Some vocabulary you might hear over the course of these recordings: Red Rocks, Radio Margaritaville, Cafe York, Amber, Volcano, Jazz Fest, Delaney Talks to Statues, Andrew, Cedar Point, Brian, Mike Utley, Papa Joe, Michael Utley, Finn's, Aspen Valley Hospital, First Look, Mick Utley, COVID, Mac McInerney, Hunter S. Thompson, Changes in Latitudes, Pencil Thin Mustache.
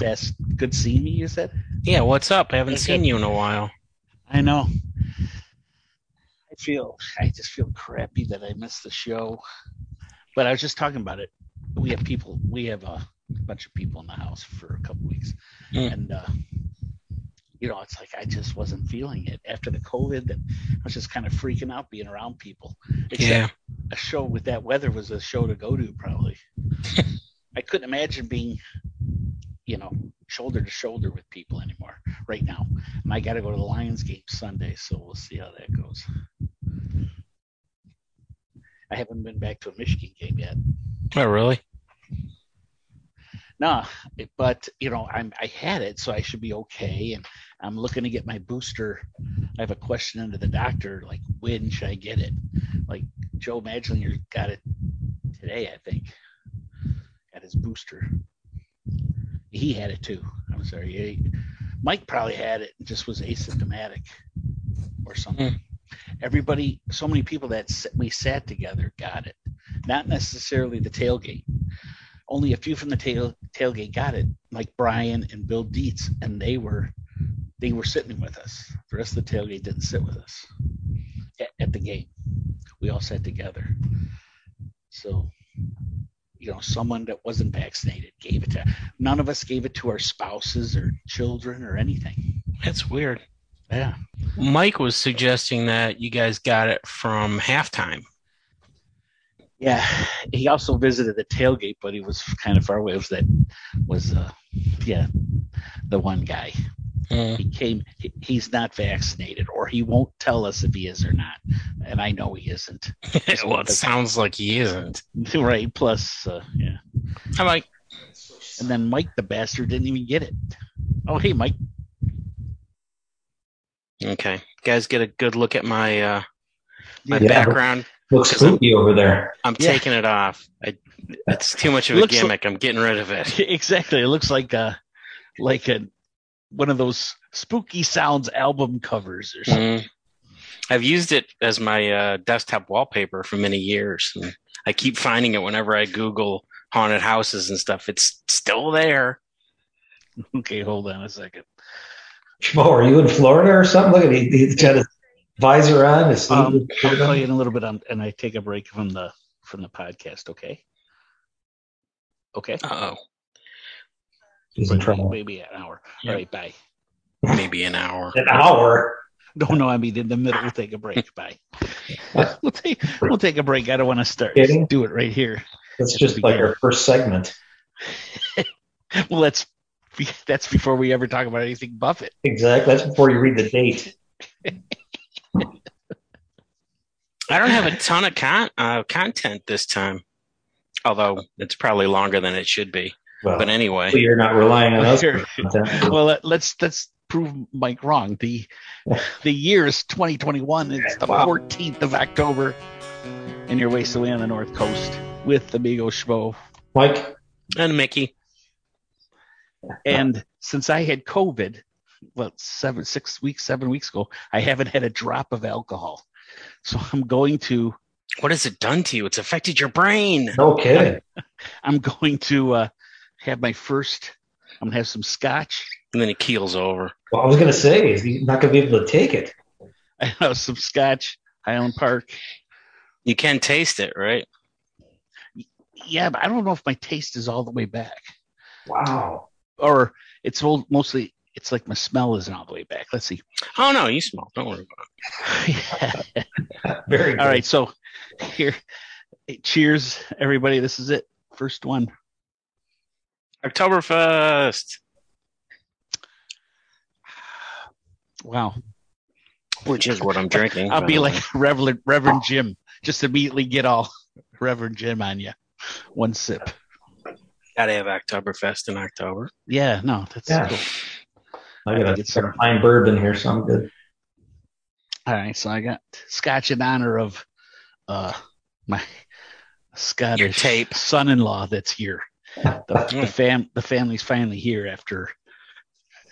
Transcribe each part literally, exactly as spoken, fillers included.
just asked, good seeing you, you said? Yeah, what's up? I haven't I seen you in a while. I know. I feel, I just feel crappy that I missed the show. But I was just talking about it. We have people, we have a bunch of people in the house for a couple weeks. Mm. And, uh, you know, it's like I just wasn't feeling it. After the COVID, and I was just kind of freaking out being around people. Except yeah. a show with that weather was a show to go to, probably. I couldn't imagine being, you know, shoulder to shoulder with people anymore right now. And I got to go to the Lions game Sunday, so we'll see how that goes. I haven't been back to a Michigan game yet. Oh, really? No, nah, but, you know, I'm, I had it, so I should be okay. And I'm looking to get my booster. I have a question into the doctor, like, when should I get it? Like, Joe Madlinger got it today, I think, at his booster. He had it, too. I'm sorry. He, Mike probably had it and just was asymptomatic or something. Mm. Everybody, so many people that we sat together got it. Not necessarily the tailgate. Only a few from the tail, tailgate got it, like Brian and Bill Dietz, and they were they were sitting with us. The rest of the tailgate didn't sit with us at, at the game. We all sat together. So, you know, someone that wasn't vaccinated gave it to – none of us gave it to our spouses or children or anything. That's weird. Yeah. Mike was suggesting that you guys got it from halftime. Yeah, he also visited the tailgate, but he was kind of far away. It was that was, uh, yeah, the one guy. Mm. He came. He, he's not vaccinated, or he won't tell us if he is or not. And I know he isn't. Well, it sounds like he isn't. Right. Plus, uh, yeah. Hi, Mike. And then Mike, the bastard, didn't even get it. Oh, hey, Mike. Okay, guys, get a good look at my uh, my yeah. background. Looks spooky over there. I'm yeah. taking it off. I, it's too much of a gimmick. Like, I'm getting rid of it. Exactly. It looks like a, like a, one of those Spooky Sounds album covers or something. Mm-hmm. I've used it as my uh, desktop wallpaper for many years. And I keep finding it whenever I Google haunted houses and stuff. It's still there. Okay, hold on a second. Oh, are you in Florida or something? Look at he, he's got his visor on. His um, I'll call you in a little bit, on, and I take a break from the from the podcast. Okay. Okay. Uh oh. He's in trouble. Maybe an hour. Yep. All right. Bye. Maybe an hour. An hour. No, no. I mean, in the middle, we'll take a break. Bye. we'll take we'll take a break. I don't want to start. Just do it right here. That's just like our first segment. Well, that's. That's before we ever talk about anything Buffett. Exactly. That's before you read the date. I don't have a ton of con- uh, content this time, although it's probably longer than it should be. Well, but anyway, you're not relying on us. Well, let's let's prove Mike wrong. the The year is twenty twenty-one. It's the wow. fourteenth of October, and you're wasted away on the North Coast with Amigo Schmo, Mike, and Mickey. And since I had COVID, well, seven, six weeks, seven weeks ago, I haven't had a drop of alcohol. So I'm going to. What has it done to you? It's affected your brain. Okay. I'm, I'm going to uh, have my first. I'm going to have some scotch. And then it keels over. Well, I was going to say, you're not going to be able to take it. I have some scotch, Highland Park. You can taste it, right? Yeah, but I don't know if my taste is all the way back. Wow. Or it's old, mostly, it's like my smell isn't all the way back. Let's see. Oh, no, you smell. Don't worry about it. Yeah. Very good. All right, so here, cheers, everybody. This is it. First one. Oktoberfest. Wow. Which is what I'm drinking. I'll be like Reverend, Reverend Jim. Just immediately get all Reverend Jim on you. One sip. Gotta have Oktoberfest in October. Yeah, no, that's yeah. cool. I gotta get some fine bourbon here, so I'm good. All right, so I got scotch in honor of uh, my Scottish Your tape. son-in-law that's here. The, the, fam- the family's finally here after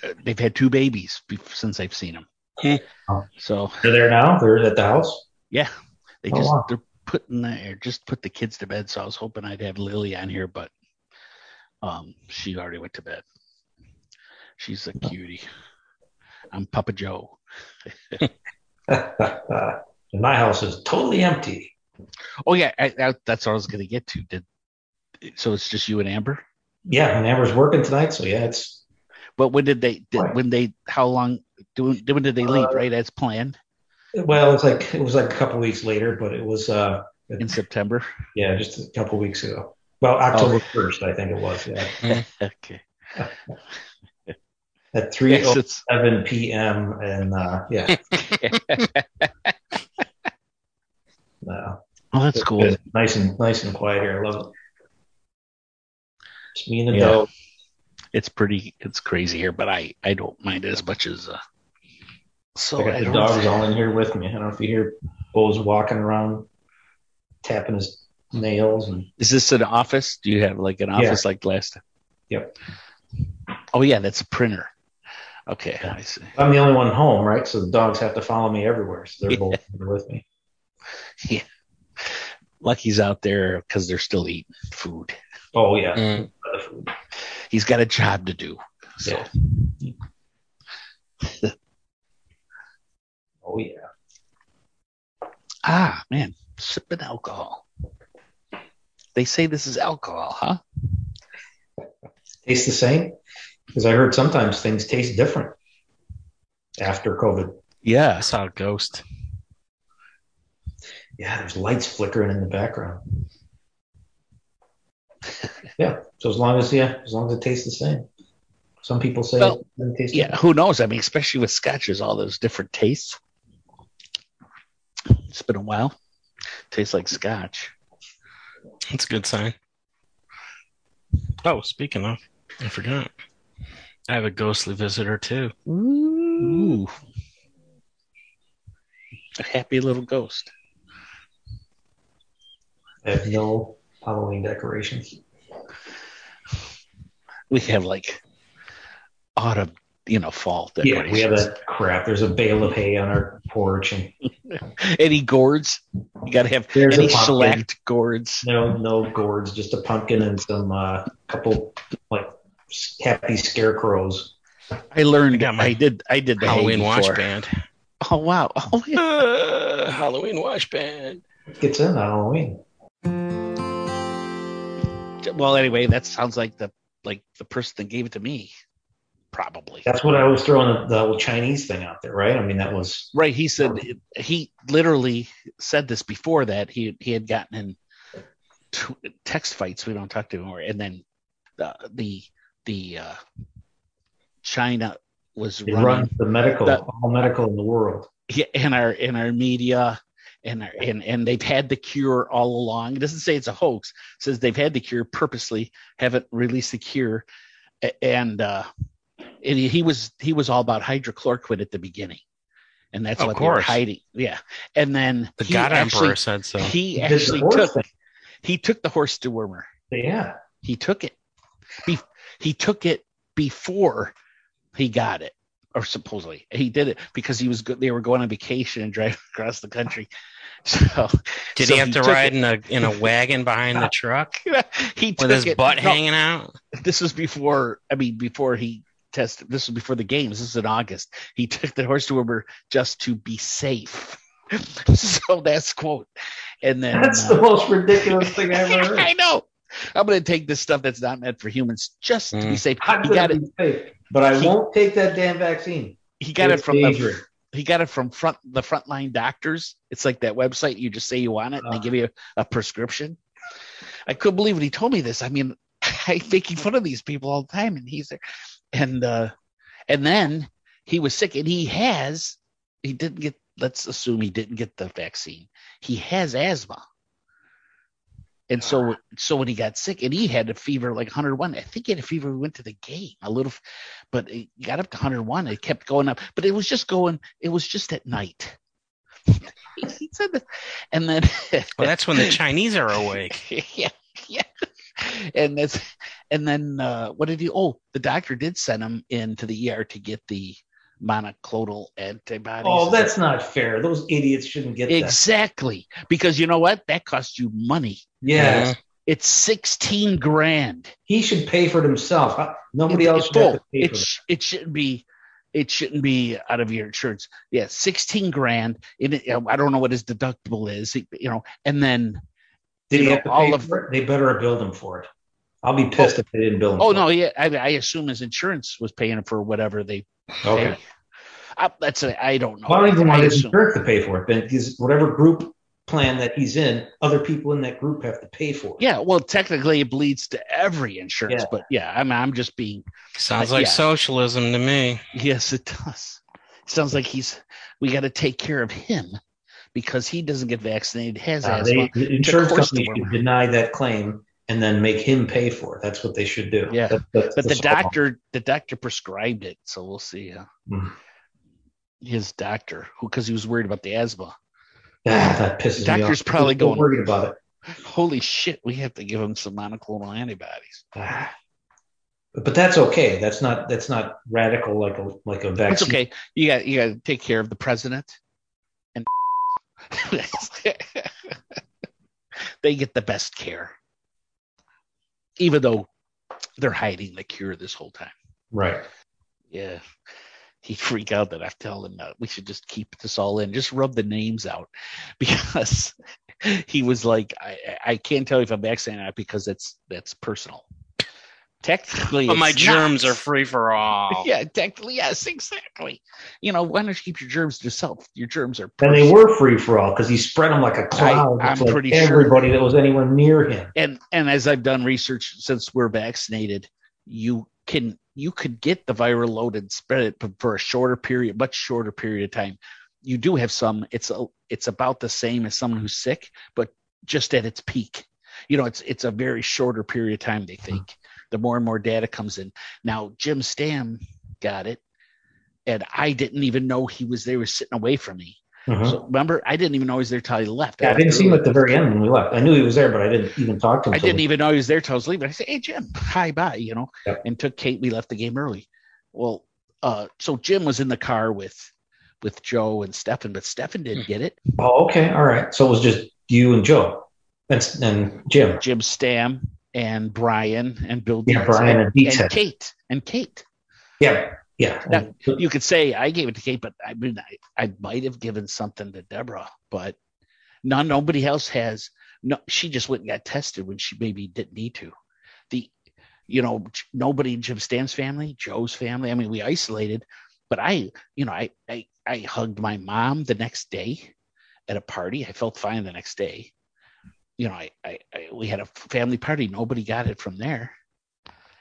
uh, they've had two babies be- since I've seen them. Hmm. So they're there now. They're at the house. Yeah, they oh, just wow. they're putting the, just put the kids to bed. So I was hoping I'd have Lily on here, but. Um, she already went to bed. She's a cutie. I'm Papa Joe. My house is totally empty. Oh, yeah. I, I, that's what I was going to get to. Did So it's just you and Amber? Yeah, and Amber's working tonight, so yeah, it's... But when did they, did, right. when they, how long, do, when did they leave, uh, right, as planned? Well, it's like, it was like a couple of weeks later, but it was... Uh, in September? Yeah, just a couple of weeks ago. Well, October first, I think it was, yeah. Okay. At three oh seven p.m. and, uh, yeah. No. Oh, that's it's cool. Good. Nice and nice and quiet here. I love it. It's me and the yeah. dog. It's pretty. It's crazy here, but I, I don't mind it as much as. Uh, so I got I the dog's all in here with me. I don't know if you hear Bo's walking around, tapping his nails. And... Is this an office? Do you have like an office yeah. like last time? Yep. Oh yeah, that's a printer. Okay, yeah. I see. I'm the only one home, right? So the dogs have to follow me everywhere. So they're yeah. both with me. Yeah. Lucky's out there because they're still eating food. Oh yeah. Mm. He's got a job to do. So. Yeah. Oh yeah. Ah man, sipping alcohol. They say this is alcohol, huh? Tastes the same? Because I heard sometimes things taste different after COVID. Yeah, I saw a ghost. Yeah, there's lights flickering in the background. Yeah. So as long as yeah, as long as it tastes the same. Some people say well, it doesn't taste yeah, different. Who knows? I mean, especially with scotches, all those different tastes. It's been a while. Tastes like scotch. That's a good sign. Oh, speaking of, I forgot. I have a ghostly visitor too. Ooh. Ooh. A happy little ghost. I have no Halloween decorations. We have like autumn, you know, fall decorations. Yeah, we have that crap. There's a bale of hay on our porch. And any gourds? You got to have There's any shellacked gourds. No, no gourds. Just a pumpkin and some uh, couple like happy scarecrows. I learned. I, got my I did. I did the Halloween wash band. Oh wow! Oh, yeah. uh, Halloween wash band gets in on Halloween. Well, anyway, that sounds like the like the person that gave it to me, probably. That's what I was throwing the whole Chinese thing out there, right? I mean, that was right. He said he literally said this before that he he had gotten in two text fights. We don't talk to him anymore. And then the the, the uh, China was it running runs the medical, the, all medical in the world. Yeah, and our in our media. And, and and they've had the cure all along. It doesn't say it's a hoax. It says they've had the cure purposely, haven't released the cure. And uh, and he was he was all about hydrochloroquine at the beginning, and that's of what course. They were hiding. Yeah, and then the God actually, Emperor said so. He, he actually took thing. he took the horse dewormer. Yeah, he took it. He he took it before he got it, or supposedly he did it because he was good. They were going on vacation and driving across the country. So did so he have he to ride it. in a in a wagon behind the truck? He took with his it. butt no, hanging out. This was before. I mean, before he tested. This was before the games. This is in August. He took the horse to Uber just to be safe. So that's quote. And then that's uh, the most ridiculous thing I ever heard. I know. I'm going to take this stuff that's not meant for humans just mm. to be safe. He got it, safe, but I he, won't take that damn vaccine. He got it's it from dangerous. the. He got it from front the frontline doctors. It's like that website. You just say you want it, and uh, they give you a, a prescription. I couldn't believe when he told me this. I mean, I'm making fun of these people all the time, and he's there. And uh, and then he was sick, and he has. He didn't get. Let's assume he didn't get the vaccine. He has asthma, and so so when he got sick, and he had a fever like one oh one. I think he had a fever. We went to the game a little, but it got up to one oh one. It kept going up, but it was just going. It was just at night. He said that, and then well, that's when the Chinese are awake. Yeah, yeah. And that's and then uh, what did he? Oh, the doctor did send him into the E R to get the monoclonal antibodies. Oh, that's not fair. Those idiots shouldn't get that. Exactly. Because you know what? That costs you money. Yeah. It's sixteen grand. He should pay for it himself. Nobody it, else should it, have to pay it, for it. It shouldn't be. It shouldn't be out of your insurance. Yeah, sixteen grand. In I don't know what his deductible is. You know, and then did he know, have to all pay of, for it? They better have billed him for it. I'll be pissed oh, if they didn't bill him. Oh for no, it. yeah, I, I assume his insurance was paying him for whatever they. Okay. I, that's a, I don't know. Well, I don't even want his insurance to pay for it. Then because whatever group plan that he's in, other people in that group have to pay for it. Yeah, well, technically it bleeds to every insurance, yeah. but yeah, I'm I'm just being sounds uh, like yeah. socialism to me. Yes, it does. It sounds like he's we got to take care of him because he doesn't get vaccinated. Has uh, asthma. They, the insurance company should deny that claim and then make him pay for it. That's what they should do. Yeah, that, that's but the, the doctor, the doctor prescribed it, so we'll see. Uh, mm. His doctor, who because he was worried about the asthma. Ah, that pisses Doctor's me off. Probably going worried about it. Holy shit, we have to give him some monoclonal antibodies. Ah. But, but that's okay. That's not that's not radical like a like a vaccine. It's okay. You got you got to take care of the president, and they get the best care, even though they're hiding the cure this whole time. Right. Yeah. He'd freak out that I tell him that we should just keep this all in, just rub the names out, because he was like, I, I can't tell you if I'm vaccinated or not because that's that's personal. Technically, but my not. germs are free for all. Yeah, technically, yes, exactly. You know, why don't you keep your germs to yourself? Your germs are personal. And they were free for all because he spread them like a cloud. I, I'm like pretty everybody sure. that was anywhere near him. And and as I've done research since we're vaccinated, you can. You could get the viral load and spread it for a shorter period, much shorter period of time. You do have some. It's a, it's about the same as someone who's sick, but just at its peak. You know, it's it's a very shorter period of time, they think. Mm-hmm. The more and more data comes in. Now, Jim Stam got it, and I didn't even know he was there. He was sitting away from me. Mm-hmm. So remember, I didn't even know he was there till he left. Yeah, I didn't see him at the very end when we left. I knew he was there, but I didn't even talk to him. I didn't even know he was there till I was leaving. I said, "Hey, Jim, hi, bye," you know, yep. and took Kate. We left the game early. Well, uh, so Jim was in the car with with Joe and Stefan, but Stefan didn't get it. Oh, okay, all right. So it was just you and Joe and, and Jim, Jim Stam and Brian and Bill. Yeah, Brian and, and, and Kate and Kate. Yeah. Yeah, now, you could say I gave it to Kate, but I mean, I, I might have given something to Deborah, but no, nobody else has. No, she just went and got tested when she maybe didn't need to. The, you know, nobody in Jim Stan's family, Joe's family. I mean, we isolated, but I, you know, I, I, I hugged my mom the next day at a party. I felt fine the next day. You know, I, I, I we had a family party. Nobody got it from there.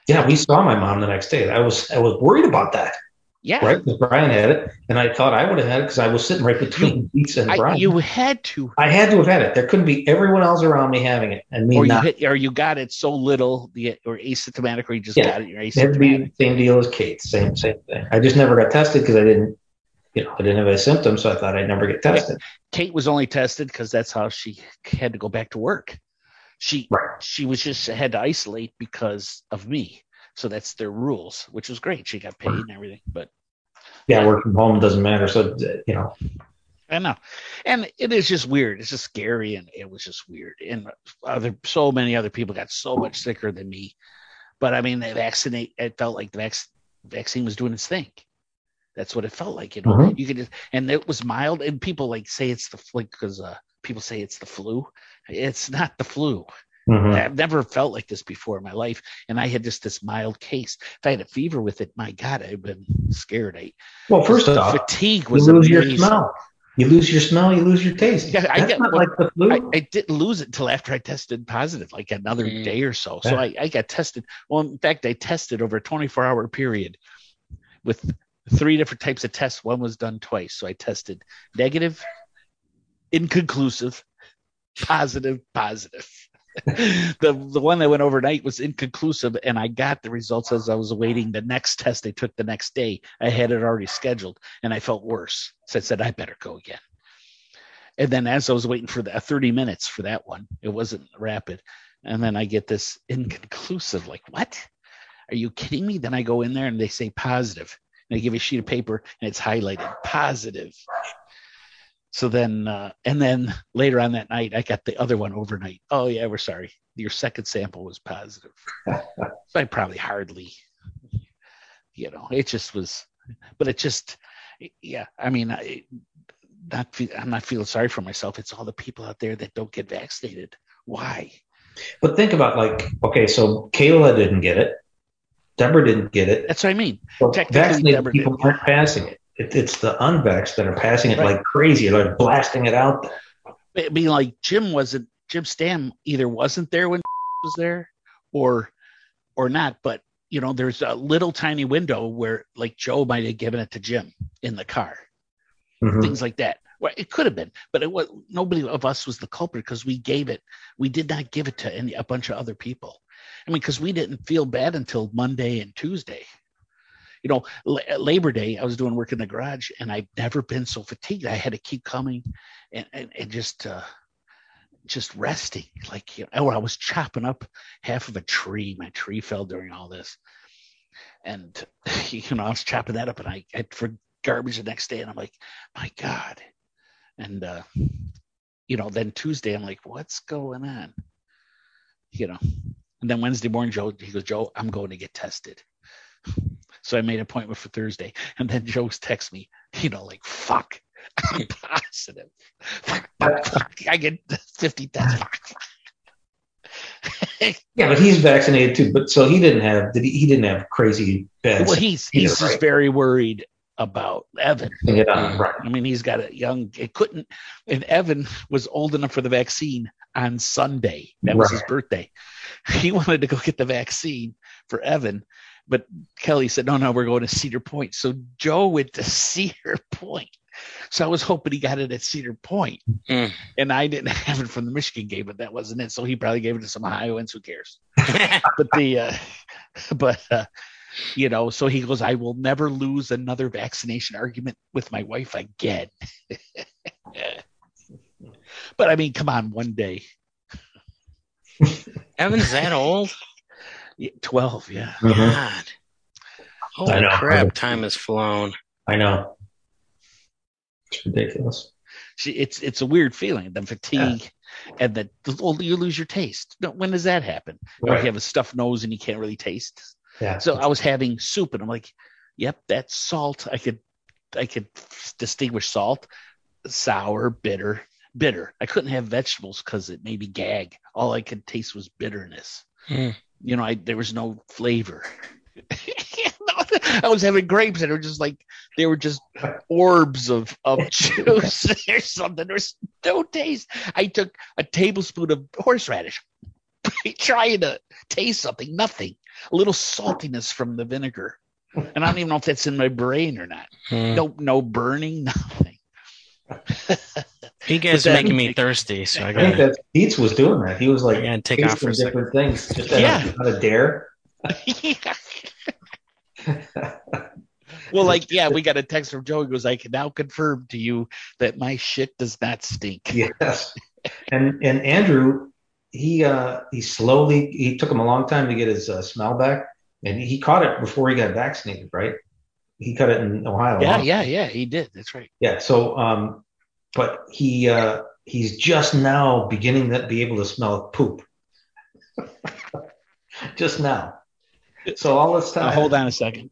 Yeah, we saw my mom the next day. I was I was worried about that. Yeah. Right? Because Brian had it, and I thought I would have had it because I was sitting right between Beats and I, Brian. You had to. I had to have had it. There couldn't be everyone else around me having it, and me or not. You hit, or you got it so little, or asymptomatic, or you just yeah. got it. You're asymptomatic. Same deal as Kate. Same same thing. I just never got tested because I didn't, you know, I didn't have any symptoms, so I thought I'd never get tested. Kate was only tested because that's how she had to go back to work. She right. she was just had to isolate because of me, so that's their rules, which was great. She got paid and everything, but yeah, yeah. work from home doesn't matter. So you know, I know, and it is just weird. It's just scary, and it was just weird. And other so many other people got so much sicker than me, but I mean, they vaccinate. It felt like the vac- vaccine was doing its thing. That's what it felt like. You know, mm-hmm. you could just, and it was mild. And people like say it's the like because uh, people say it's the flu. It's not the flu. Mm-hmm. I've never felt like this before in my life. And I had just this mild case. If I had a fever with it, my God, I've been scared. I, well, first off, fatigue was you lose amazing. Your smell. You lose your smell, you lose your taste. Yeah, That's I got, not well, like the flu. I, I didn't lose it until after I tested positive, like another mm. day or so. So yeah. I, I got tested. Well, in fact, I tested over a twenty-four hour period with three different types of tests. One was done twice. So I tested negative, inconclusive, Positive, positive. the the one that went overnight was inconclusive, and I got the results as I was awaiting the next test. They took the next day. I had it already scheduled, and I felt worse. So I said, I better go again. And then as I was waiting for the uh, thirty minutes for that one, it wasn't rapid. And then I get this inconclusive, like, what? Are you kidding me? Then I go in there, and they say positive. And I give a sheet of paper, and it's highlighted, positive. So then, uh, and then later on that night, I got the other one overnight. Oh, yeah, we're sorry. Your second sample was positive. I probably hardly, you know, it just was, but it just, yeah, I mean, I, not feel, I'm not feeling sorry for myself. It's all the people out there that don't get vaccinated. Why? But think about, like, okay, so Kayla didn't get it. Deborah didn't get it. That's what I mean. So vaccinated Deborah people aren't passing it. It, it's the unvaxxed that are passing it right. Like crazy. They're blasting it out there. I mean, like Jim wasn't, Jim Stam either wasn't there when was there or or not. But, you know, there's a little tiny window where, like, Joe might have given it to Jim in the car. Mm-hmm. Things like that. Well, it could have been, but it was, nobody of us was the culprit because we gave it. We did not give it to any, a bunch of other people. I mean, because we didn't feel bad until Monday and Tuesday. You know, L- Labor Day, I was doing work in the garage, and I've never been so fatigued. I had to keep coming and, and, and just uh, just resting. Like, you know, I was chopping up half of a tree. My tree fell during all this. And, you know, I was chopping that up, and I, I for garbage the next day, and I'm like, my God. And, uh, you know, then Tuesday, I'm like, what's going on? You know, and then Wednesday morning, Joe, he goes, Joe, I'm going to get tested. So I made an appointment for Thursday, and then Joe's text me, you know, like, fuck, I'm positive. Fuck, fuck, fuck. I get fifty tests. Fuck, fuck. Yeah, but he's vaccinated too. But so he didn't have, did he, he didn't have crazy beds. Well, he's either, he's right? Just very worried about Evan. It on, right. I mean, he's got a young, it couldn't, and Evan was old enough for the vaccine on Sunday. That was right. His birthday. He wanted to go get the vaccine for Evan. But Kelly said, no, no, we're going to Cedar Point. So Joe went to Cedar Point. So I was hoping he got it at Cedar Point. Mm. And I didn't have it from the Michigan game, but that wasn't it. So he probably gave it to some Ohioans. Who cares? but, the, uh, but uh, you know, so he goes, I will never lose another vaccination argument with my wife again. But, I mean, come on, one day. Evan's that old? twelve, yeah. Mm-hmm. God. Holy crap, time has flown. I know. It's ridiculous. See, it's it's a weird feeling, the fatigue, yeah. And the, well, you lose your taste. When does that happen? Right. You have a stuffed nose and you can't really taste. Yeah. So I was having soup, and I'm like, yep, that's salt. I could I could distinguish salt, sour, bitter, bitter. I couldn't have vegetables because it made me gag. All I could taste was bitterness. Hmm. You know, I, there was no flavor. I was having grapes, and they were just like they were just orbs of, of juice or something. There was no taste. I took a tablespoon of horseradish, trying to taste something. Nothing. A little saltiness from the vinegar, and I don't even know if that's in my brain or not. Hmm. No, no burning, nothing. You guys are making me thirsty, so I, gotta, I think that Dietz was doing that. He was like, "Yeah, take off for different things." Just yeah, out of dare. Yeah. Well, like, yeah, we got a text from Joe. He goes, "I can now confirm to you that my shit does not stink." Yes, and and Andrew, he uh, he slowly he took him a long time to get his uh, smell back, and he caught it before he got vaccinated, right? He cut it in Ohio. Yeah, yeah, yeah. He did. That's right. Yeah. So, um, but he uh, he's just now beginning to be able to smell poop. Just now. So all this time. Now, hold on a second.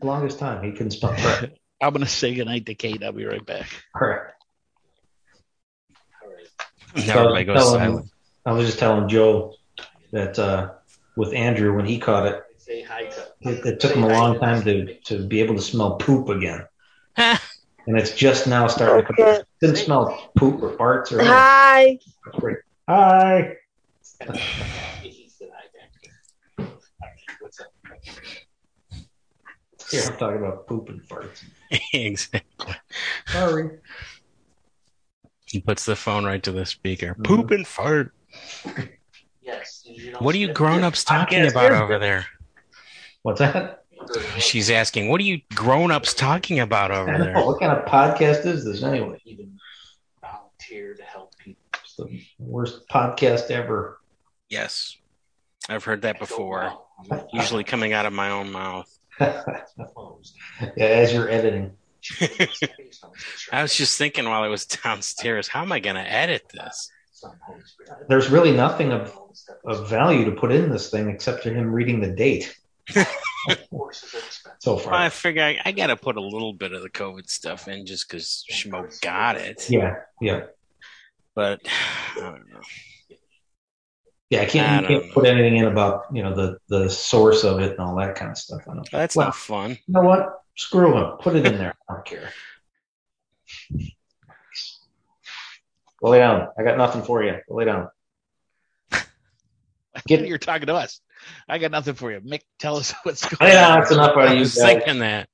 The longest time he can smell. Right. I'm gonna say goodnight to Kate. I'll be right back. Correct. All right. Now so everybody goes silent. I was just telling Joe that uh, with Andrew when he caught it. Say hi to It, it took him a long time to, to be able to smell poop again. And it's just now starting to come out. Didn't smell poop or farts or anything. Hi. Great. Hi. Here, I'm talking about poop and farts. Exactly. Sorry. He puts the phone right to the speaker. Mm-hmm. Poop and fart. Yes. You what are you grown-ups talking about over there? What's that? She's asking, what are you grown-ups talking about over there? What kind of podcast is this anyway? Even volunteer to help people. It's the worst podcast ever. Yes. I've heard that before. Usually coming out of my own mouth. Yeah, as you're editing. I was just thinking while I was downstairs, how am I going to edit this? There's really nothing of, of value to put in this thing except for him reading the date. So far, well, I figure I, I got to put a little bit of the COVID stuff in just because Schmo got it. Yeah, yeah. But I don't know. Yeah, I can't, I you can't put anything in about, you know, the, the source of it and all that kind of stuff. I don't That's well, not fun. You know what? Screw him. Put it in there. I don't care. Go lay down. I got nothing for you. Go lay down. Get You're talking to us. I got nothing for you. Mick, tell us what's going I on. That's enough. I was thinking that.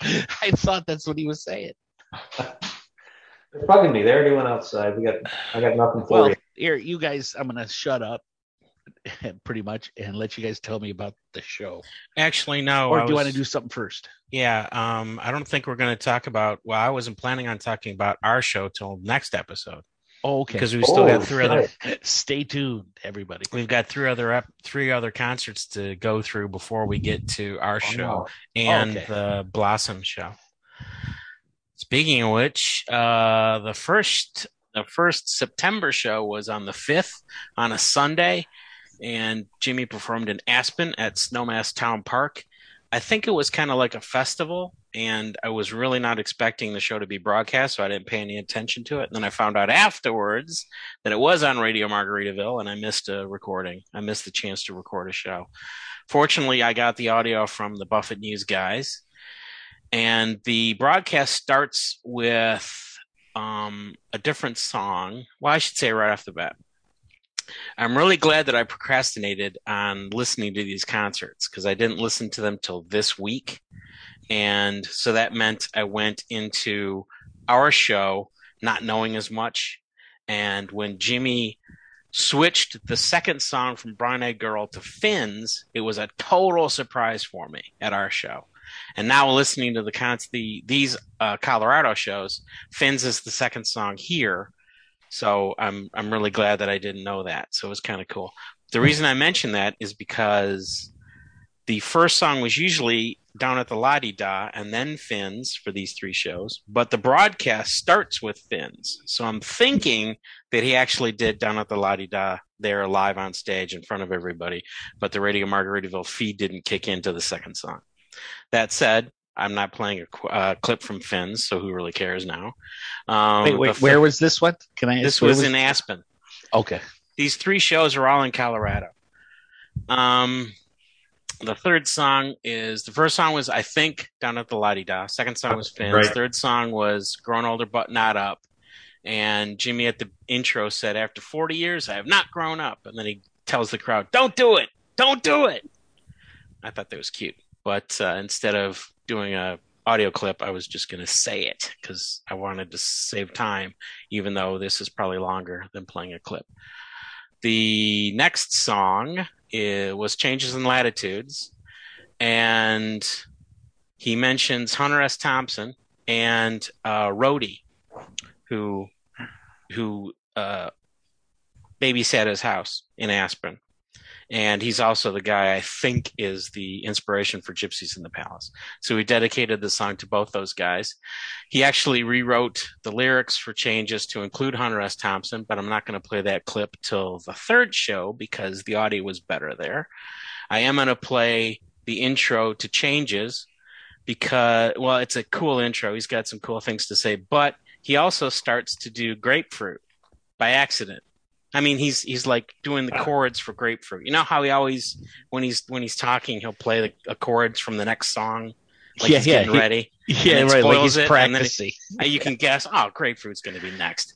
I thought that's what he was saying. They're bugging me. They already went outside. We got. I got nothing for well, you. Here, you guys, I'm going to shut up pretty much and let you guys tell me about the show. Actually, no. Or I do was, you want to do something first? Yeah. Um, I don't think we're going to talk about, well, I wasn't planning on talking about our show till next episode. Oh, okay. Because we still oh, got three other. Stay tuned, everybody. We've got three other up, three other concerts to go through before we get to our oh, show no. and oh, okay. the Blossom show. Speaking of which, uh, the first the first September show was on the fifth on a Sunday, and Jimmy performed in Aspen at Snowmass Town Park. I think it was kind of like a festival, and I was really not expecting the show to be broadcast, so I didn't pay any attention to it. And then I found out afterwards that it was on Radio Margaritaville, and I missed a recording. I missed the chance to record a show. Fortunately, I got the audio from the Buffett News guys, and the broadcast starts with um, a different song. Well, I should say right off the bat, I'm really glad that I procrastinated on listening to these concerts because I didn't listen to them till this week. And so that meant I went into our show not knowing as much. And when Jimmy switched the second song from Brown Eyed Girl to Finn's, it was a total surprise for me at our show. And now listening to the, con- the these uh, Colorado shows, Finn's is the second song here. So I'm I'm really glad that I didn't know that. So it was kind of cool. The reason I mentioned that is because the first song was usually Down at the La-Di-Da and then Finn's for these three shows. But the broadcast starts with Finn's. So I'm thinking that he actually did Down at the La-Di-Da there live on stage in front of everybody. But the Radio Margaritaville feed didn't kick into the second song. That said, I'm not playing a uh, clip from Finn's, so who really cares now? Um, wait, wait, where was this one? Can I? Ask this was, was in Aspen. Okay. These three shows are all in Colorado. Um, the third song is the first song was I think Down at the La-Di-Da. Second song was Finn's. Right. Third song was Grown Older But Not Up. And Jimmy at the intro said, "After forty years, I have not grown up." And then he tells the crowd, "Don't do it! Don't do it!" I thought that was cute, but uh, instead of doing a audio clip, I was just going to say it because I wanted to save time, even though this is probably longer than playing a clip. The next song was Changes in Latitudes, and he mentions Hunter S. Thompson and uh, Rhodey, who, who uh, babysat his house in Aspen. And he's also the guy I think is the inspiration for Gypsies in the Palace. So he dedicated the song to both those guys. He actually rewrote the lyrics for Changes to include Hunter S. Thompson, but I'm not going to play that clip till the third show because the audio was better there. I am going to play the intro to Changes because, well, it's a cool intro. He's got some cool things to say, but he also starts to do Grapefruit by accident. I mean, he's he's like doing the chords for Grapefruit. You know how he always, when he's when he's talking, he'll play the, the chords from the next song, like yeah, he's yeah, getting he, ready. Yeah, right. Like he's it, practicing. And it, you can guess, oh, Grapefruit's going to be next,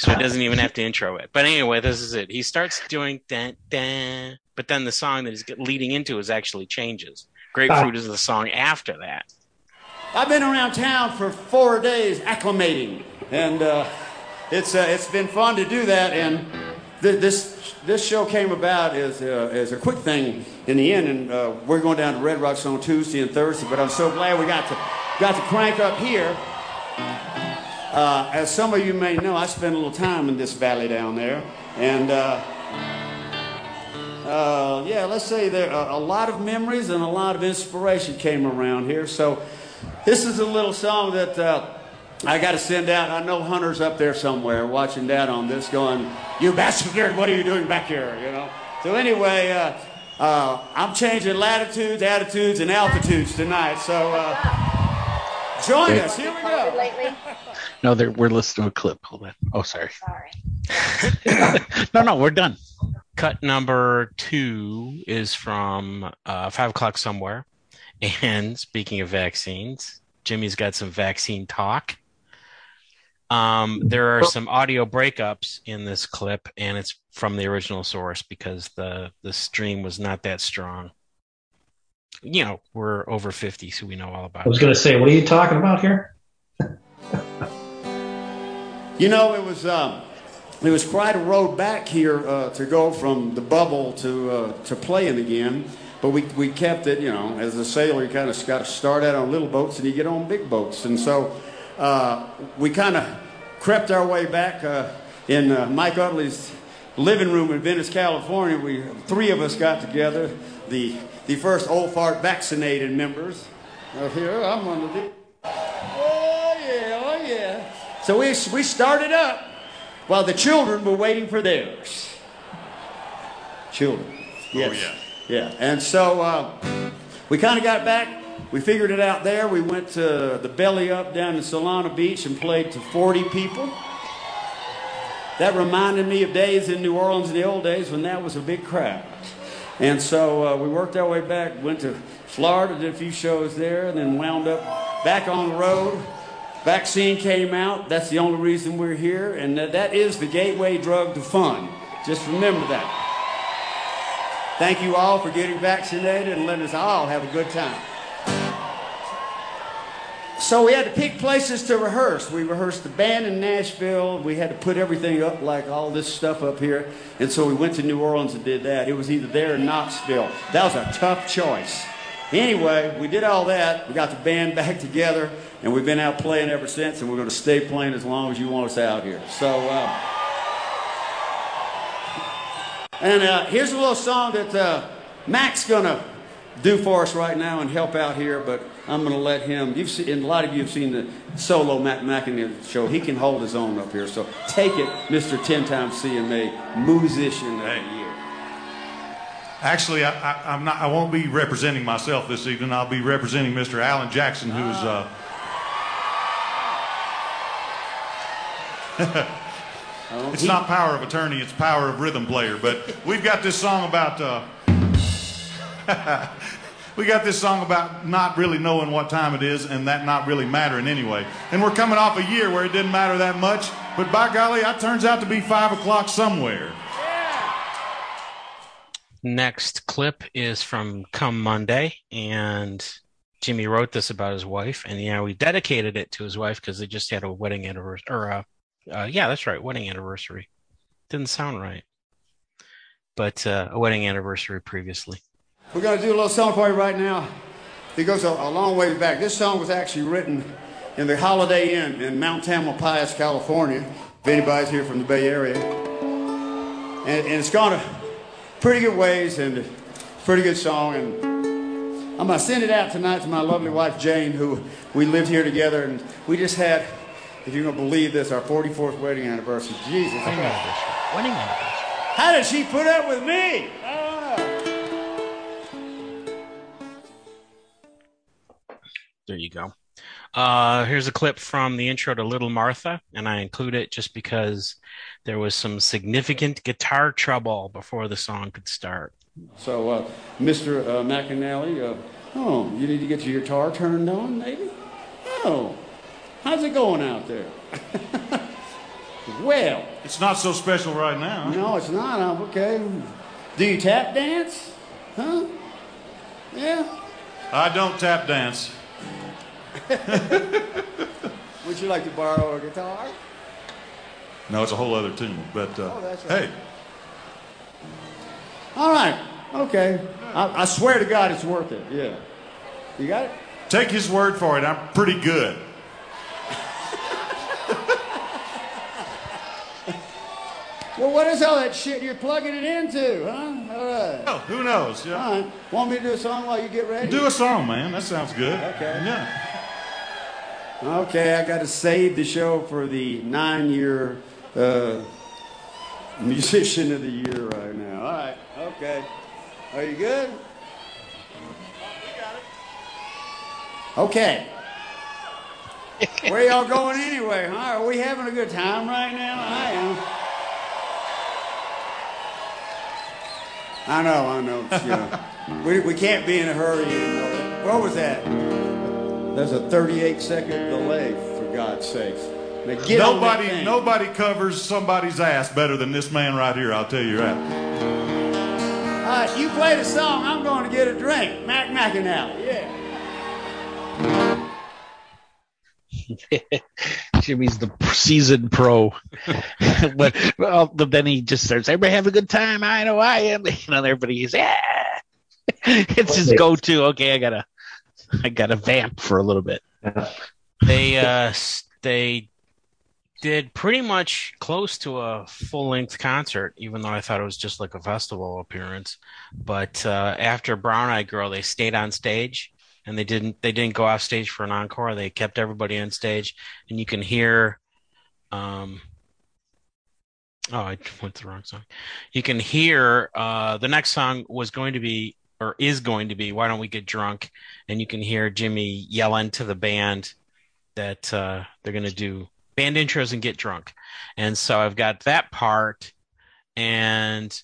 so he doesn't even have to intro it. But anyway, this is it. He starts doing dun, dun, but then the song that he's leading into is actually Changes. Grapefruit uh, is the song after that. I've been around town for four days acclimating, and. Uh... It's uh, it's been fun to do that, and th- this this show came about as uh, as a quick thing in the end, and uh, we're going down to Red Rocks on Tuesday and Thursday. But I'm so glad we got to got to crank up here. Uh, as some of you may know, I spent a little time in this valley down there, and uh, uh, yeah, let's say there uh, a lot of memories and a lot of inspiration came around here. So This is a little song that uh, I got to send out. I know Hunter's up there somewhere watching down on this going, you bastard, what are you doing back here, you know? So anyway, uh, uh, I'm changing latitudes, attitudes, and altitudes tonight. So uh, join Wait. us. Here we go. No, there, we're listening to a clip. Hold on. Oh, sorry. Sorry. no, no, we're done. Cut number two is from uh, five o'clock somewhere. And speaking of vaccines, Jimmy's got some vaccine talk. Um, there are some audio breakups in this clip, and it's from the original source because the, the stream was not that strong. You know, we're over fifty, so we know all about it. I was going to say, what are you talking about here? You know, it was um, it was quite a road back here uh, to go from the bubble to uh, to playing again. But we, we kept it, you know, as a sailor, you kind of got to start out on little boats and you get on big boats. And so uh, we kind of crept our way back uh, in uh, Mike Utley's living room in Venice, California. We three of us got together, the the first old fart vaccinated members. Now here, I'm one of the... Oh, yeah, oh, yeah. So we we started up while the children were waiting for theirs. Children. Yes. Oh, yeah. Yeah, and so uh, we kind of got back. We figured it out there. We went to the Belly Up down in Solana Beach and played to forty people. That reminded me of days in New Orleans in the old days when that was a big crowd. And so uh, we worked our way back, went to Florida, did a few shows there, and then wound up back on the road. Vaccine came out. That's the only reason we're here. And th- that is the gateway drug to fun. Just remember that. Thank you all for getting vaccinated and letting us all have a good time. So we had to pick places to rehearse. We rehearsed the band in Nashville. We had to put everything up, like all this stuff up here. And so we went to New Orleans and did that. It was either there or Knoxville. That was a tough choice. Anyway, we did all that. We got the band back together, and we've been out playing ever since, and we're going to stay playing as long as you want us out here. So... Uh, And uh, here's a little song that uh, Mac's going to do for us right now and help out here, but I'm going to let him. You've seen, and a lot of you have seen the solo Mac McInerney show. He can hold his own up here, so take it, Mister ten times C M A, musician of the year. Actually, I, I, I'm not, I won't be representing myself this evening. I'll be representing Mister Alan Jackson, who's... Uh... It's not power of attorney, it's power of rhythm player. But we've got this song about uh, we got this song about not really knowing what time it is and that not really mattering anyway. And we're coming off a year where it didn't matter that much, but by golly, it turns out to be five o'clock somewhere. Yeah. Next clip is from Come Monday, and Jimmy wrote this about his wife, and you know he dedicated it to his wife because they just had a wedding anniversary or a. Uh, yeah, that's right. Wedding anniversary. Didn't sound right. But uh, a wedding anniversary previously. We're going to do a little song for you right now. It goes a, a long way back. This song was actually written in the Holiday Inn in Mount Tamalpais, California. If anybody's here from the Bay Area. And, and it's gone a pretty good ways and a pretty good song. And I'm going to send it out tonight to my lovely wife, Jane, who we lived here together. And we just had... If you're going to believe this, our forty-fourth wedding anniversary. Jesus. Wedding anniversary. Wedding anniversary. How did she put up with me? I don't know. There you go. Uh, here's a clip from the intro to Little Martha, and I include it just because there was some significant guitar trouble before the song could start. So, uh, Mister Uh, McAnally, uh, oh, you need to get your guitar turned on, maybe? Oh. How's it going out there? Well. It's not so special right now. No, it's not. I'm okay. Do you tap dance? Huh? Yeah. I don't tap dance. Would you like to borrow a guitar? No, it's a whole other tune. But uh, oh, that's right. Hey. All right. Okay. I, I swear to God it's worth it. Yeah. You got it? Take his word for it. I'm pretty good. Well, what is all that shit you're plugging it into, huh? All right. Oh, who knows? Yeah. All right. Want me to do a song while you get ready? Do a song, man. That sounds good. Okay. Yeah. Okay, I got to save the show for the nine-year uh, musician of the year right now. All right, okay. Are you good? We got it. Okay. Where y'all going anyway, huh? Are we having a good time right now? I am. I know, I know. You know we, we can't be in a hurry anymore. What was that? There's a thirty-eight second delay, for God's sakes. Now get on that thing. Nobody covers somebody's ass better than this man right here, I'll tell you that. All right, you play the song, I'm going to get a drink. Mac Macanal, yeah. Jimmy's the seasoned pro. but, well, but then he just starts, everybody have a good time. I know I am. You know, everybody's, yeah. It's his go-to. Okay, I gotta, I gotta vamp for a little bit. They, uh, they did pretty much close to a full-length concert, even though I thought it was just like a festival appearance. But uh, after Brown Eyed Girl, they stayed on stage. And they didn't they didn't go off stage for an encore. They kept everybody on stage. And you can hear um oh, I went to the wrong song. You can hear uh the next song was going to be or is going to be Why Don't We Get Drunk? And you can hear Jimmy yelling to the band that uh they're gonna do band intros and get drunk. And so I've got that part, and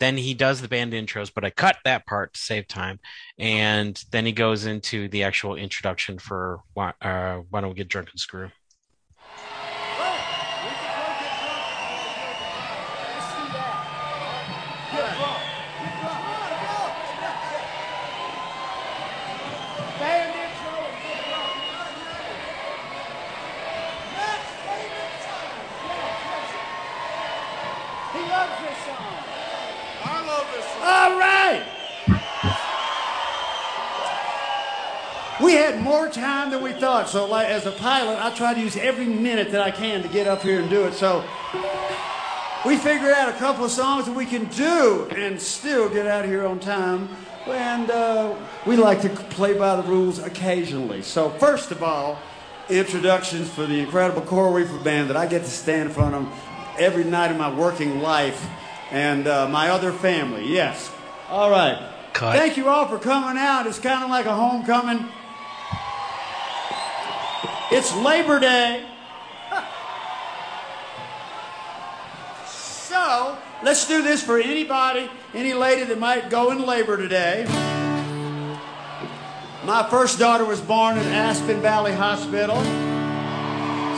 then he does the band intros, but I cut that part to save time. And then he goes into the actual introduction for Why, uh, why Don't We Get Drunk and Screw. We had more time than we thought, so like, as a pilot, I try to use every minute that I can to get up here and do it. So we figured out a couple of songs that we can do and still get out of here on time. And uh, we like to play by the rules occasionally. So first of all, introductions for the incredible Coral Reefer Band that I get to stand in front of every night of my working life, and uh, my other family, yes. All right. Cut. Thank you all for coming out. It's kind of like a homecoming. It's Labor Day. So, let's do this for anybody, any lady that might go in labor today. My first daughter was born in Aspen Valley Hospital.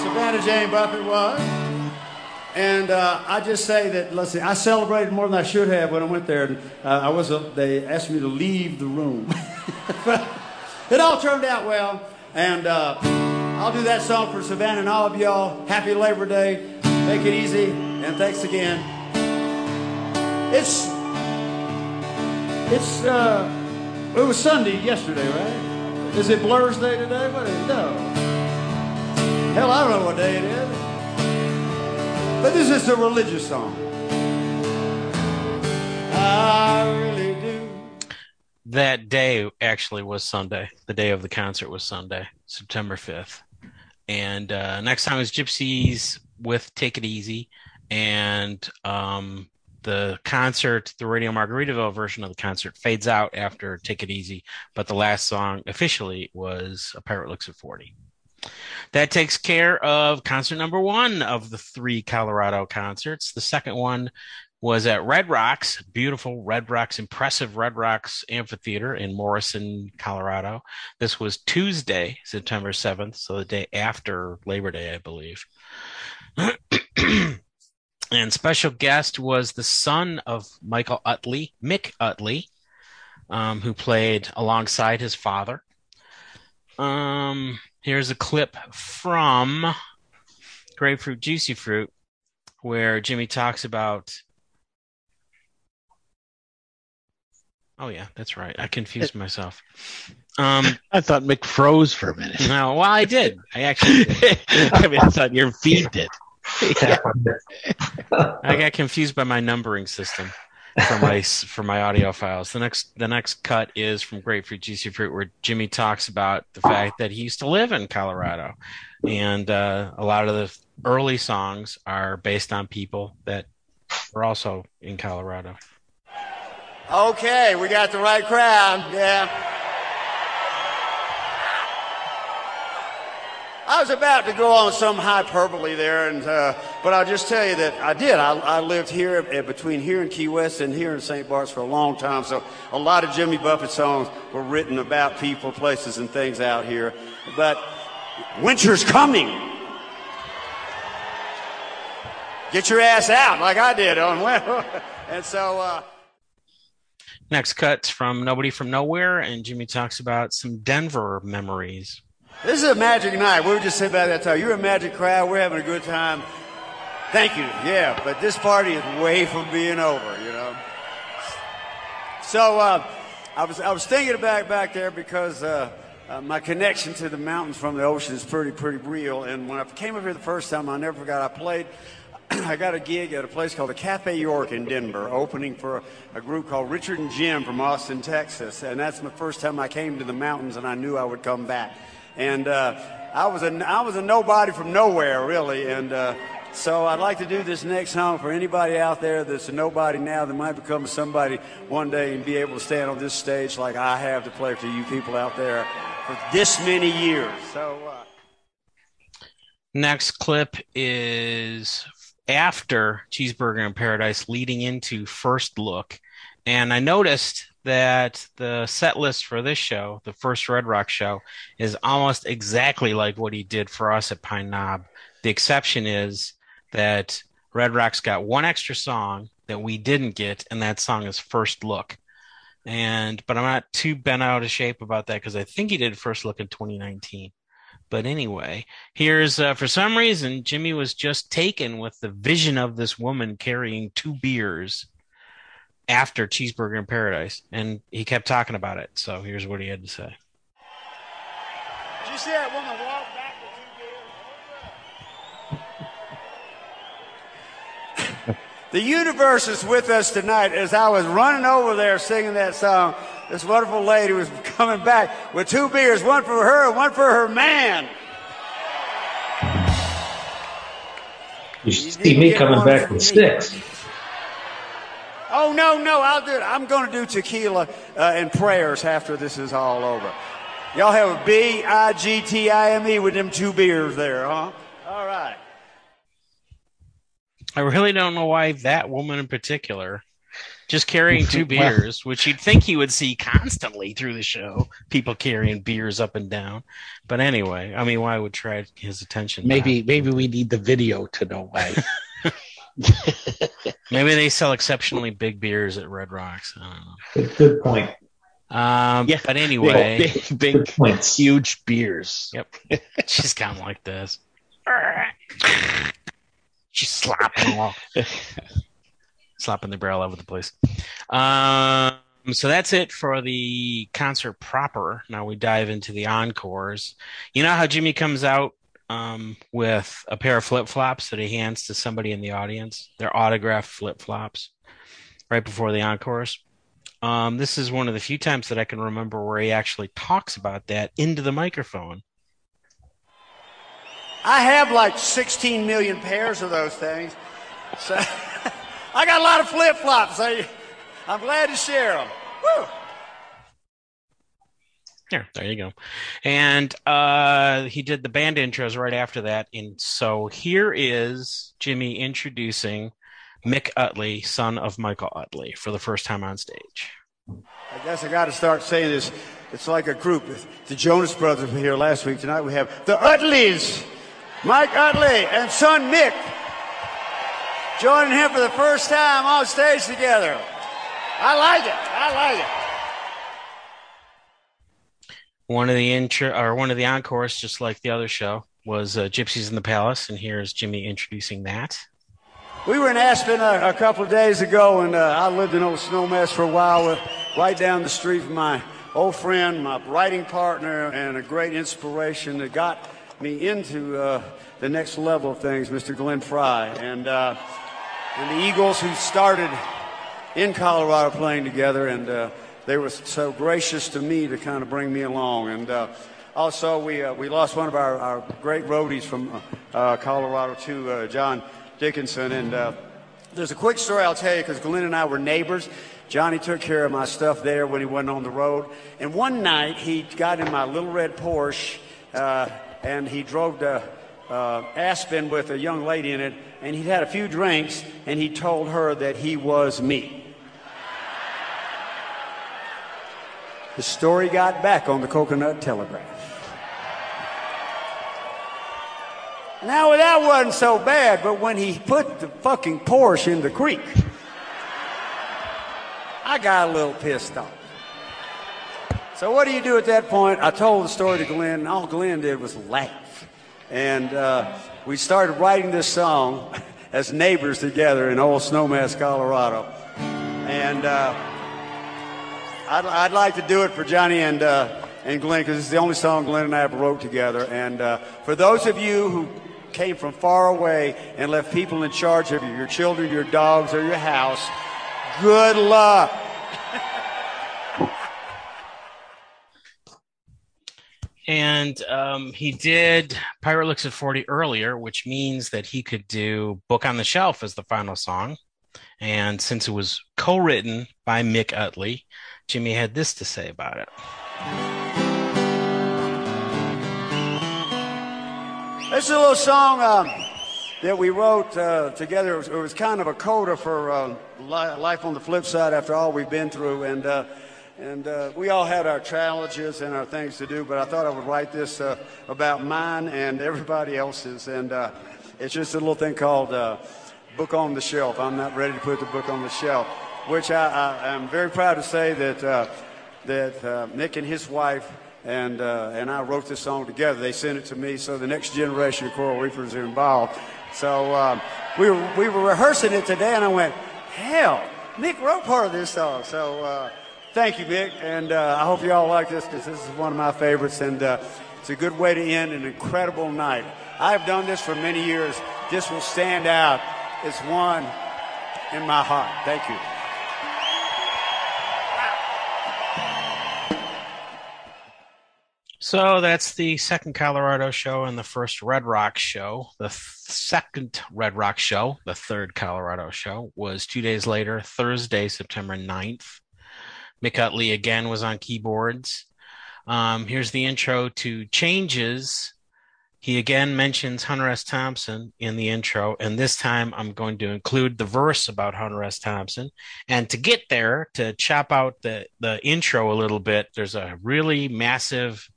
Savannah Jane Buffett was. And uh, I just say that, let's see, I celebrated more than I should have when I went there. And uh, I was, uh, they asked me to leave the room. But it all turned out well. And uh, I'll do that song for Savannah and all of y'all. Happy Labor Day. Take it easy. And thanks again. It's, it's, uh, it was Sunday yesterday, right? Is it Blur's Day today? What is it? No. Hell, I don't know what day it is. But this is a religious song. I really do. That day actually was Sunday. The day of the concert was Sunday, September fifth. And uh, next time is Gypsies with Take It Easy. And um, the concert, the Radio Margaritaville version of the concert fades out after Take It Easy. But the last song officially was A Pirate Looks at forty. That takes care of concert number one of the three Colorado concerts. The second one was at Red Rocks, beautiful Red Rocks, impressive Red Rocks Amphitheater in Morrison, Colorado. This was Tuesday, September seventh, so the day after Labor Day, I believe. And special guest was the son of Michael Utley, Mick Utley, um, who played alongside his father. Um, here's a clip from Grapefruit Juicy Fruit where Jimmy talks about... Oh, yeah, that's right. I confused myself. Um, I thought Mick froze for a minute. No, well, I did. I actually did. I mean, I thought your feet did. Yeah. I got confused by my numbering system. for my for my audio files. The next the next cut is from Grapefruit Juicy Fruit, where Jimmy talks about the fact that he used to live in Colorado, and uh, a lot of the early songs are based on people that were also in Colorado. Okay, we got the right crowd. Yeah. I was about to go on some hyperbole there, and uh, but I'll just tell you that I did. I, I lived here, uh, between here in Key West and here in Saint Bart's for a long time, so a lot of Jimmy Buffett songs were written about people, places, and things out here. But winter's coming. Get your ass out like I did on winter. And so... Uh, Next cut's from Nobody from Nowhere, and Jimmy talks about some Denver memories. This is a magic night. We were just sitting back that time. You're a magic crowd. We're having a good time. Thank you. Yeah, but this party is way from being over, you know. So uh, I was I was thinking back back there because uh, uh, my connection to the mountains from the ocean is pretty pretty real. And when I came up here the first time, I never forgot I played. I got a gig at a place called the Cafe York in Denver, opening for a, a group called Richard and Jim from Austin, Texas. And that's my first time I came to the mountains, and I knew I would come back. And uh, I was a I was a nobody from nowhere, really. And uh, so I'd like to do this next song for anybody out there that's a nobody now that might become somebody one day and be able to stand on this stage like I have to play for you people out there for this many years. So uh... next clip is after Cheeseburger in Paradise, leading into First Look, and I noticed that the set list for this show, the first Red Rock show, is almost exactly like what he did for us at Pine Knob. The exception is that Red Rock's got one extra song that we didn't get, and that song is First Look. And but I'm not too bent out of shape about that because I think he did First Look in twenty nineteen. But anyway, here's, uh, for some reason, Jimmy was just taken with the vision of this woman carrying two beers after Cheeseburger in Paradise, and he kept talking about it. So here's what he had to say. Did you see that woman walk back with two beers? The universe is with us tonight. As I was running over there singing that song, this wonderful lady was coming back with two beers, one for her and one for her man. You should see me coming back with six. Oh, no, no, I'll do it. I'm going to do tequila uh, and prayers after this is all over. Y'all have a B I G T I M E with them two beers there, huh? All right. I really don't know why that woman in particular, just carrying two beers, which you'd think he would see constantly through the show, people carrying beers up and down. But anyway, I mean, why would try his attention? Maybe, maybe we need the video to know why. Maybe they sell exceptionally big beers at Red Rocks. I don't know. Good point. Um, yeah. But anyway, big, big, big huge beers. Yep. She's kind of like this. She's slopping along, slopping the barrel all over the place. Um, so that's it for the concert proper. Now we dive into the encores. You know how Jimmy comes out Um, with a pair of flip-flops that he hands to somebody in the audience. They're autographed flip-flops right before the encores. Um, this is one of the few times that I can remember where he actually talks about that into the microphone. I have like sixteen million pairs of those things. So I got a lot of flip-flops. I, I'm glad to share them. Woo! There, there you go. And uh, he did the band intros right after that. And so here is Jimmy introducing Mick Utley, son of Michael Utley, for the first time on stage. I guess I got to start saying this. It's like a group. The Jonas Brothers were here last week. Tonight we have the Utleys, Mike Utley and son Mick, joining him for the first time on stage together. I like it. I like it. One of the intro, or one of the encores, just like the other show, was uh, Gypsies in the Palace, and here's Jimmy introducing that. We were in Aspen a, a couple of days ago, and uh, I lived in old Snowmass for a while, with, right down the street from my old friend, my writing partner, and a great inspiration that got me into uh, the next level of things, Mister Glenn Fry, and, uh, and the Eagles who started in Colorado playing together, and uh, they were so gracious to me to kind of bring me along. And uh, also, we uh, we lost one of our, our great roadies from uh, Colorado to uh, John Dickinson. And uh, there's a quick story I'll tell you, because Glenn and I were neighbors. Johnny took care of my stuff there when he wasn't on the road. And one night, he got in my little red Porsche, uh, and he drove to uh, Aspen with a young lady in it, and he'd had a few drinks, and he told her that he was me. The story got back on the Coconut Telegraph. Now, that wasn't so bad, but when he put the fucking Porsche in the creek, I got a little pissed off. So what do you do at that point? I told the story to Glenn, and all Glenn did was laugh. And uh, we started writing this song as neighbors together in Old Snowmass, Colorado. And uh, I'd, I'd like to do it for Johnny and, uh, and Glenn, because it's the only song Glenn and I ever wrote together. And uh, for those of you who came from far away and left people in charge of you, your children, your dogs, or your house, good luck. And um, he did Pirate Looks at forty earlier, which means that he could do Book on the Shelf as the final song. And since it was co-written by Mick Utley, Jimmy had this to say about it. This is a little song uh, that we wrote uh, together. It was, it was kind of a coda for uh, life on the flip side after all we've been through. And uh, and uh, we all had our challenges and our things to do, but I thought I would write this uh, about mine and everybody else's. And uh, it's just a little thing called uh, Book on the Shelf. I'm not ready to put the book on the shelf, which I, I, I'm very proud to say that uh, that uh, Nick and his wife and uh, and I wrote this song together. They sent it to me, so the next generation of coral reefers are involved. So um, we, were, we were rehearsing it today, and I went, hell, Mick wrote part of this song. So uh, thank you, Mick, and uh, I hope you all like this, because this is one of my favorites, and uh, it's a good way to end an incredible night. I've done this for many years. This will stand out. It's one in my heart. Thank you. So that's the second Colorado show and the first Red Rocks show. The th- second Red Rocks show, the third Colorado show, was two days later, Thursday, September ninth. Mick Utley again was on keyboards. Um, here's the intro to Changes. He again mentions Hunter S. Thompson in the intro, and this time I'm going to include the verse about Hunter S. Thompson. And to get there, to chop out the, the intro a little bit, there's a really massive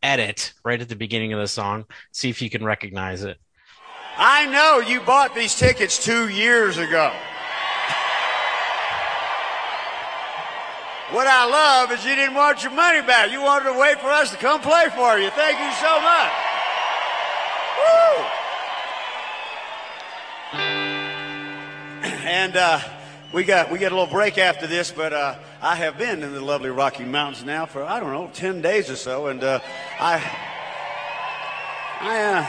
edit right at the beginning of the song. See if you can recognize it. I know you bought these tickets two years ago. What I love is you didn't want your money back. You wanted to wait for us to come play for you. Thank you so much. Woo! And uh, we got we got a little break after this, but uh, I have been in the lovely Rocky Mountains now for, I don't know, ten days or so, and uh, I, I uh,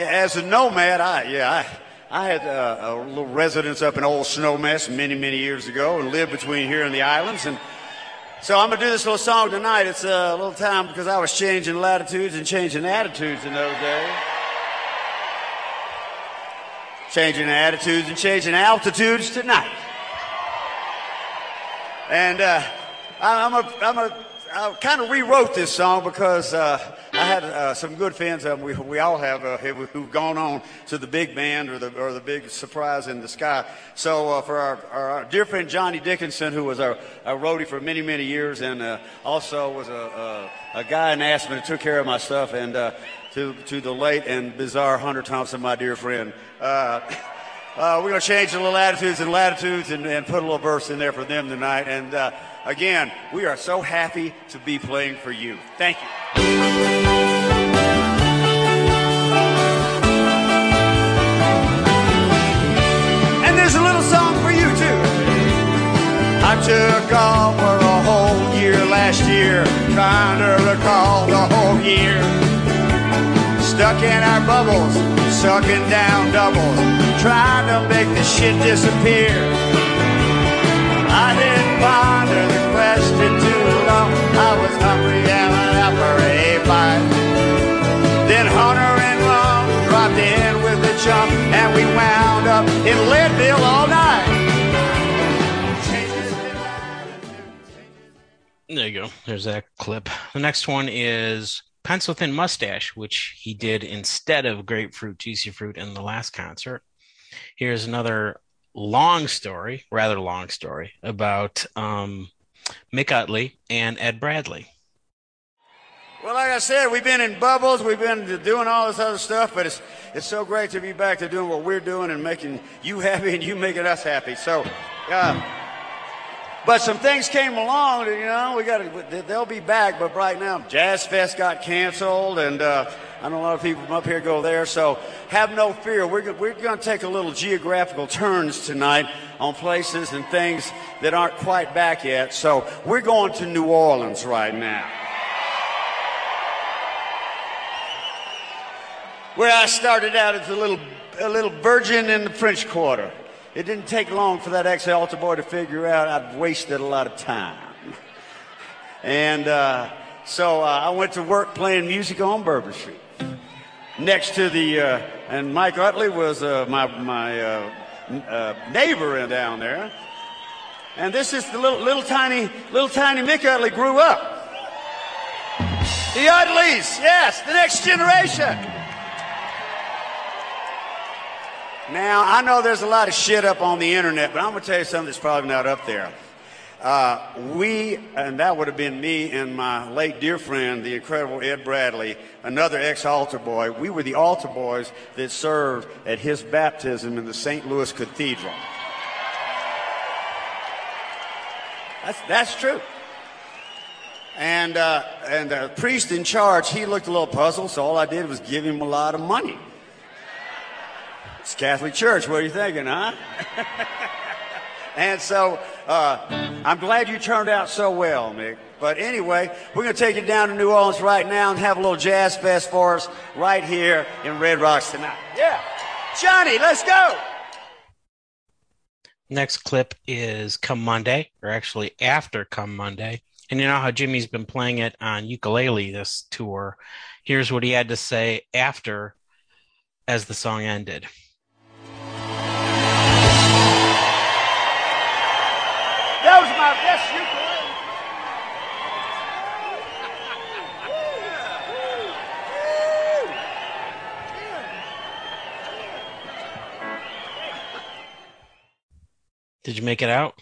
as a nomad, I yeah, I, I had uh, a little residence up in Old Snowmass many, many years ago, and lived between here and the islands, and so I'm going to do this little song tonight. It's a little time, because I was changing latitudes and changing attitudes in those days. Changing attitudes and changing altitudes tonight. And uh, I'm a, I'm a, I kind of rewrote this song because uh, I had uh, some good fans. Um, we, we all have uh, who've gone on to the big band or the or the big surprise in the sky. So uh, for our, our dear friend Johnny Dickinson, who was our, our roadie for many, many years, and uh, also was a, a, a guy in Aspen who took care of my stuff, and uh, to, to the late and bizarre Hunter Thompson, my dear friend. Uh, Uh, we're going to change the little attitudes and latitudes and, and put a little verse in there for them tonight. And uh, again, we are so happy to be playing for you. Thank you. And there's a little song for you, too. I took off for a whole year last year, trying to recall the whole year. Stuck in our bubbles, sucking down doubles, trying to make the shit disappear. I ponder the question too long. I was hungry and went out for a bite. Then Hunter and Ron dropped in with a chump, and we wound up in Leadville all night. There you go. There's that clip. The next one is Pencil Thin Mustache, which he did instead of Grapefruit Juicy Fruit in the last concert. Here's another long story, rather long story, about um, Mick Utley and Ed Bradley. Well, like I said, we've been in bubbles. We've been doing all this other stuff, but it's it's so great to be back to doing what we're doing and making you happy and you making us happy. So, uh, but some things came along, you know, we got to, they'll be back, but right now, Jazz Fest got canceled, and uh, I know a lot of people from up here go there, so have no fear. We're, we're going to take a little geographical turns tonight on places and things that aren't quite back yet, so we're going to New Orleans right now, where I started out as a little, a little virgin in the French Quarter. It didn't take long for that ex-altar boy to figure out I'd wasted a lot of time. And uh, so uh, I went to work playing music on Bourbon Street. Next to the, uh, and Mike Utley was uh, my, my uh, uh, neighbor down there. And this is the little, little tiny, little tiny Mick Utley grew up. The Utleys, yes, the next generation. Now, I know there's a lot of shit up on the internet, but I'm going to tell you something that's probably not up there. Uh, we, and that would have been me and my late dear friend, the incredible Ed Bradley, another ex-altar boy. We were the altar boys that served at his baptism in the Saint Louis Cathedral. That's, that's true. And, uh, and the priest in charge, he looked a little puzzled, so all I did was give him a lot of money. It's Catholic Church, what are you thinking, huh? And so, uh, I'm glad you turned out so well, Mick. But anyway, we're going to take you down to New Orleans right now and have a little Jazz Fest for us right here in Red Rocks tonight. Yeah. Johnny, let's go. Next clip is Come Monday, or actually after Come Monday. And you know how Jimmy's been playing it on ukulele this tour. Here's what he had to say after, as the song ended. That was my best ukulele. Did you make it out?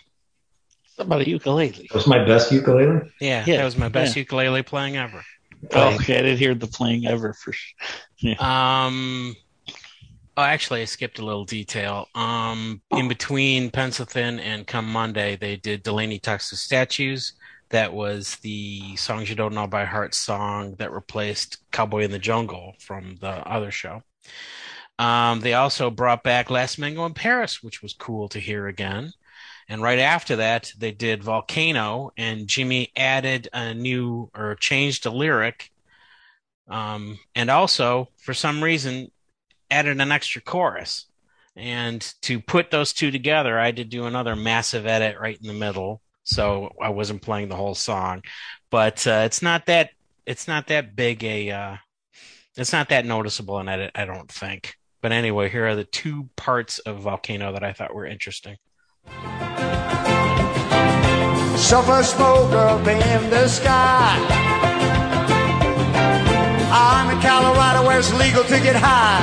Somebody ukulele. That was my best ukulele? Yeah, yeah. That was my best yeah. ukulele playing ever. Oh, okay, I didn't hear the playing ever for sure. Yeah. Um, oh, actually, I skipped a little detail. Um, in between Pencil Thin and Come Monday, they did Delaney Talks to Statues. That was the Songs You Don't Know by Heart song that replaced Cowboy in the Jungle from the other show. Um, they also brought back Last Mango in Paris, which was cool to hear again. And right after that, they did Volcano, and Jimmy added a new or changed a lyric. Um, and also, for some reason, added an extra chorus. And to put those two together, I had to do another massive edit right in the middle. So I wasn't playing the whole song, but uh, it's not that it's not that big a uh, it's not that noticeable an edit, I don't think. But anyway, here are the two parts of Volcano that I thought were interesting. Suffer smoke up in the sky. I'm in Colorado where it's legal to get high.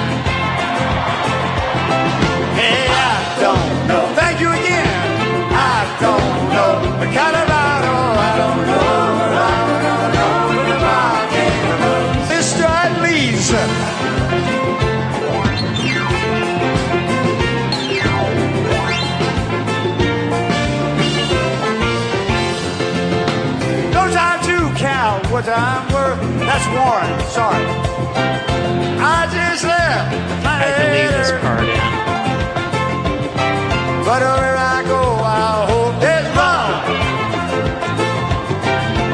Hey, I don't know. Thank you again. I don't know. But Colorado, I don't know. I don't know. But if I can't look, Mister Lee's. What I'm worth, that's Warren, sorry. I just left the planet I can leave this part in. But where I go, I hope it's wrong.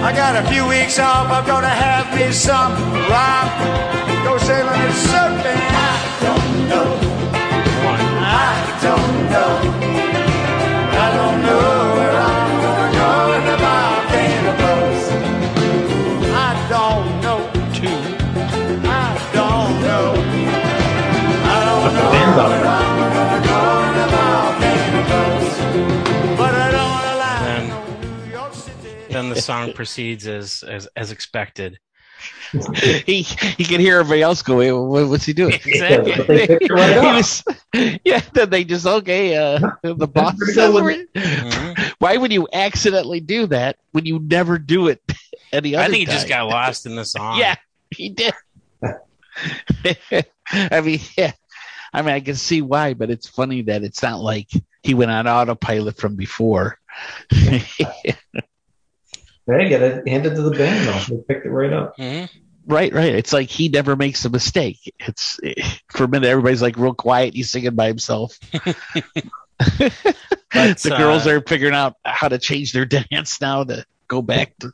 I got a few weeks off, I'm gonna have me some rock. Go sailing and surfing. I don't know. One. I don't know. I don't know where I'm gonna go. then the song proceeds as as, as expected. he he can hear everybody else go, what's he doing? Exactly. he was, yeah, then they just, okay, uh, the boss. Mm-hmm. Why would you accidentally do that when you never do it any other time? I think he time? just got lost in the song. Yeah, he did. I mean, yeah. I mean, I can see why, but it's funny that it's not like he went on autopilot from before. They got it handed to the band, though. They picked it right up. Mm-hmm. Right, right. It's like he never makes a mistake. It's for a minute, everybody's like real quiet. He's singing by himself. But, the uh, girls are figuring out how to change their dance now to go back to.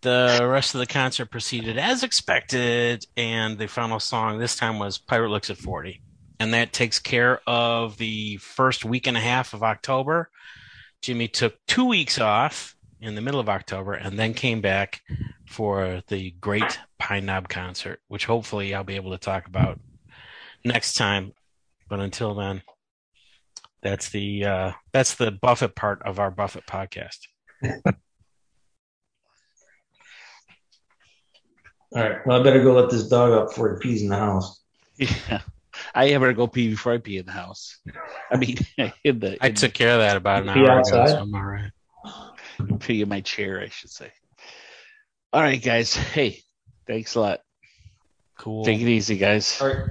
The rest of the concert proceeded as expected, and the final song this time was Pirate Looks at forty. And that takes care of the first week and a half of October. Jimmy took two weeks off in the middle of October and then came back for the great Pine Knob concert, which hopefully I'll be able to talk about next time. But until then, that's the uh, that's the Buffett part of our Buffett podcast. All right. Well, I better go let this dog up before he pees in the house. Yeah. I ever go pee before I pee in the house. I mean, in the, in I took care of that about an hour ago, so I'm all right. Pee in my chair, I should say. All right, guys. Hey, thanks a lot. Cool. Take it easy, guys. All right.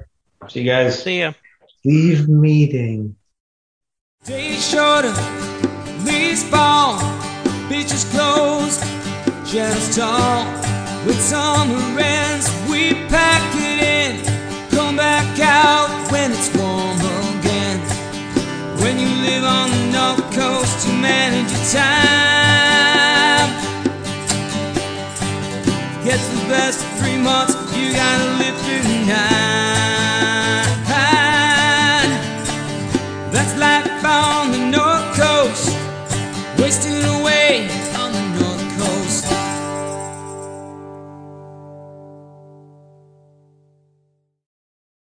See you guys. See ya. Leave meeting. Days shorter, leaves fall, beaches closed, shadows tall. With summer ends, we pack it in. Come back out when it's warm again. When you live on the North Coast, you manage your time. Get the best of three months, you gotta live through nine. That's life on the North Coast, wasted away.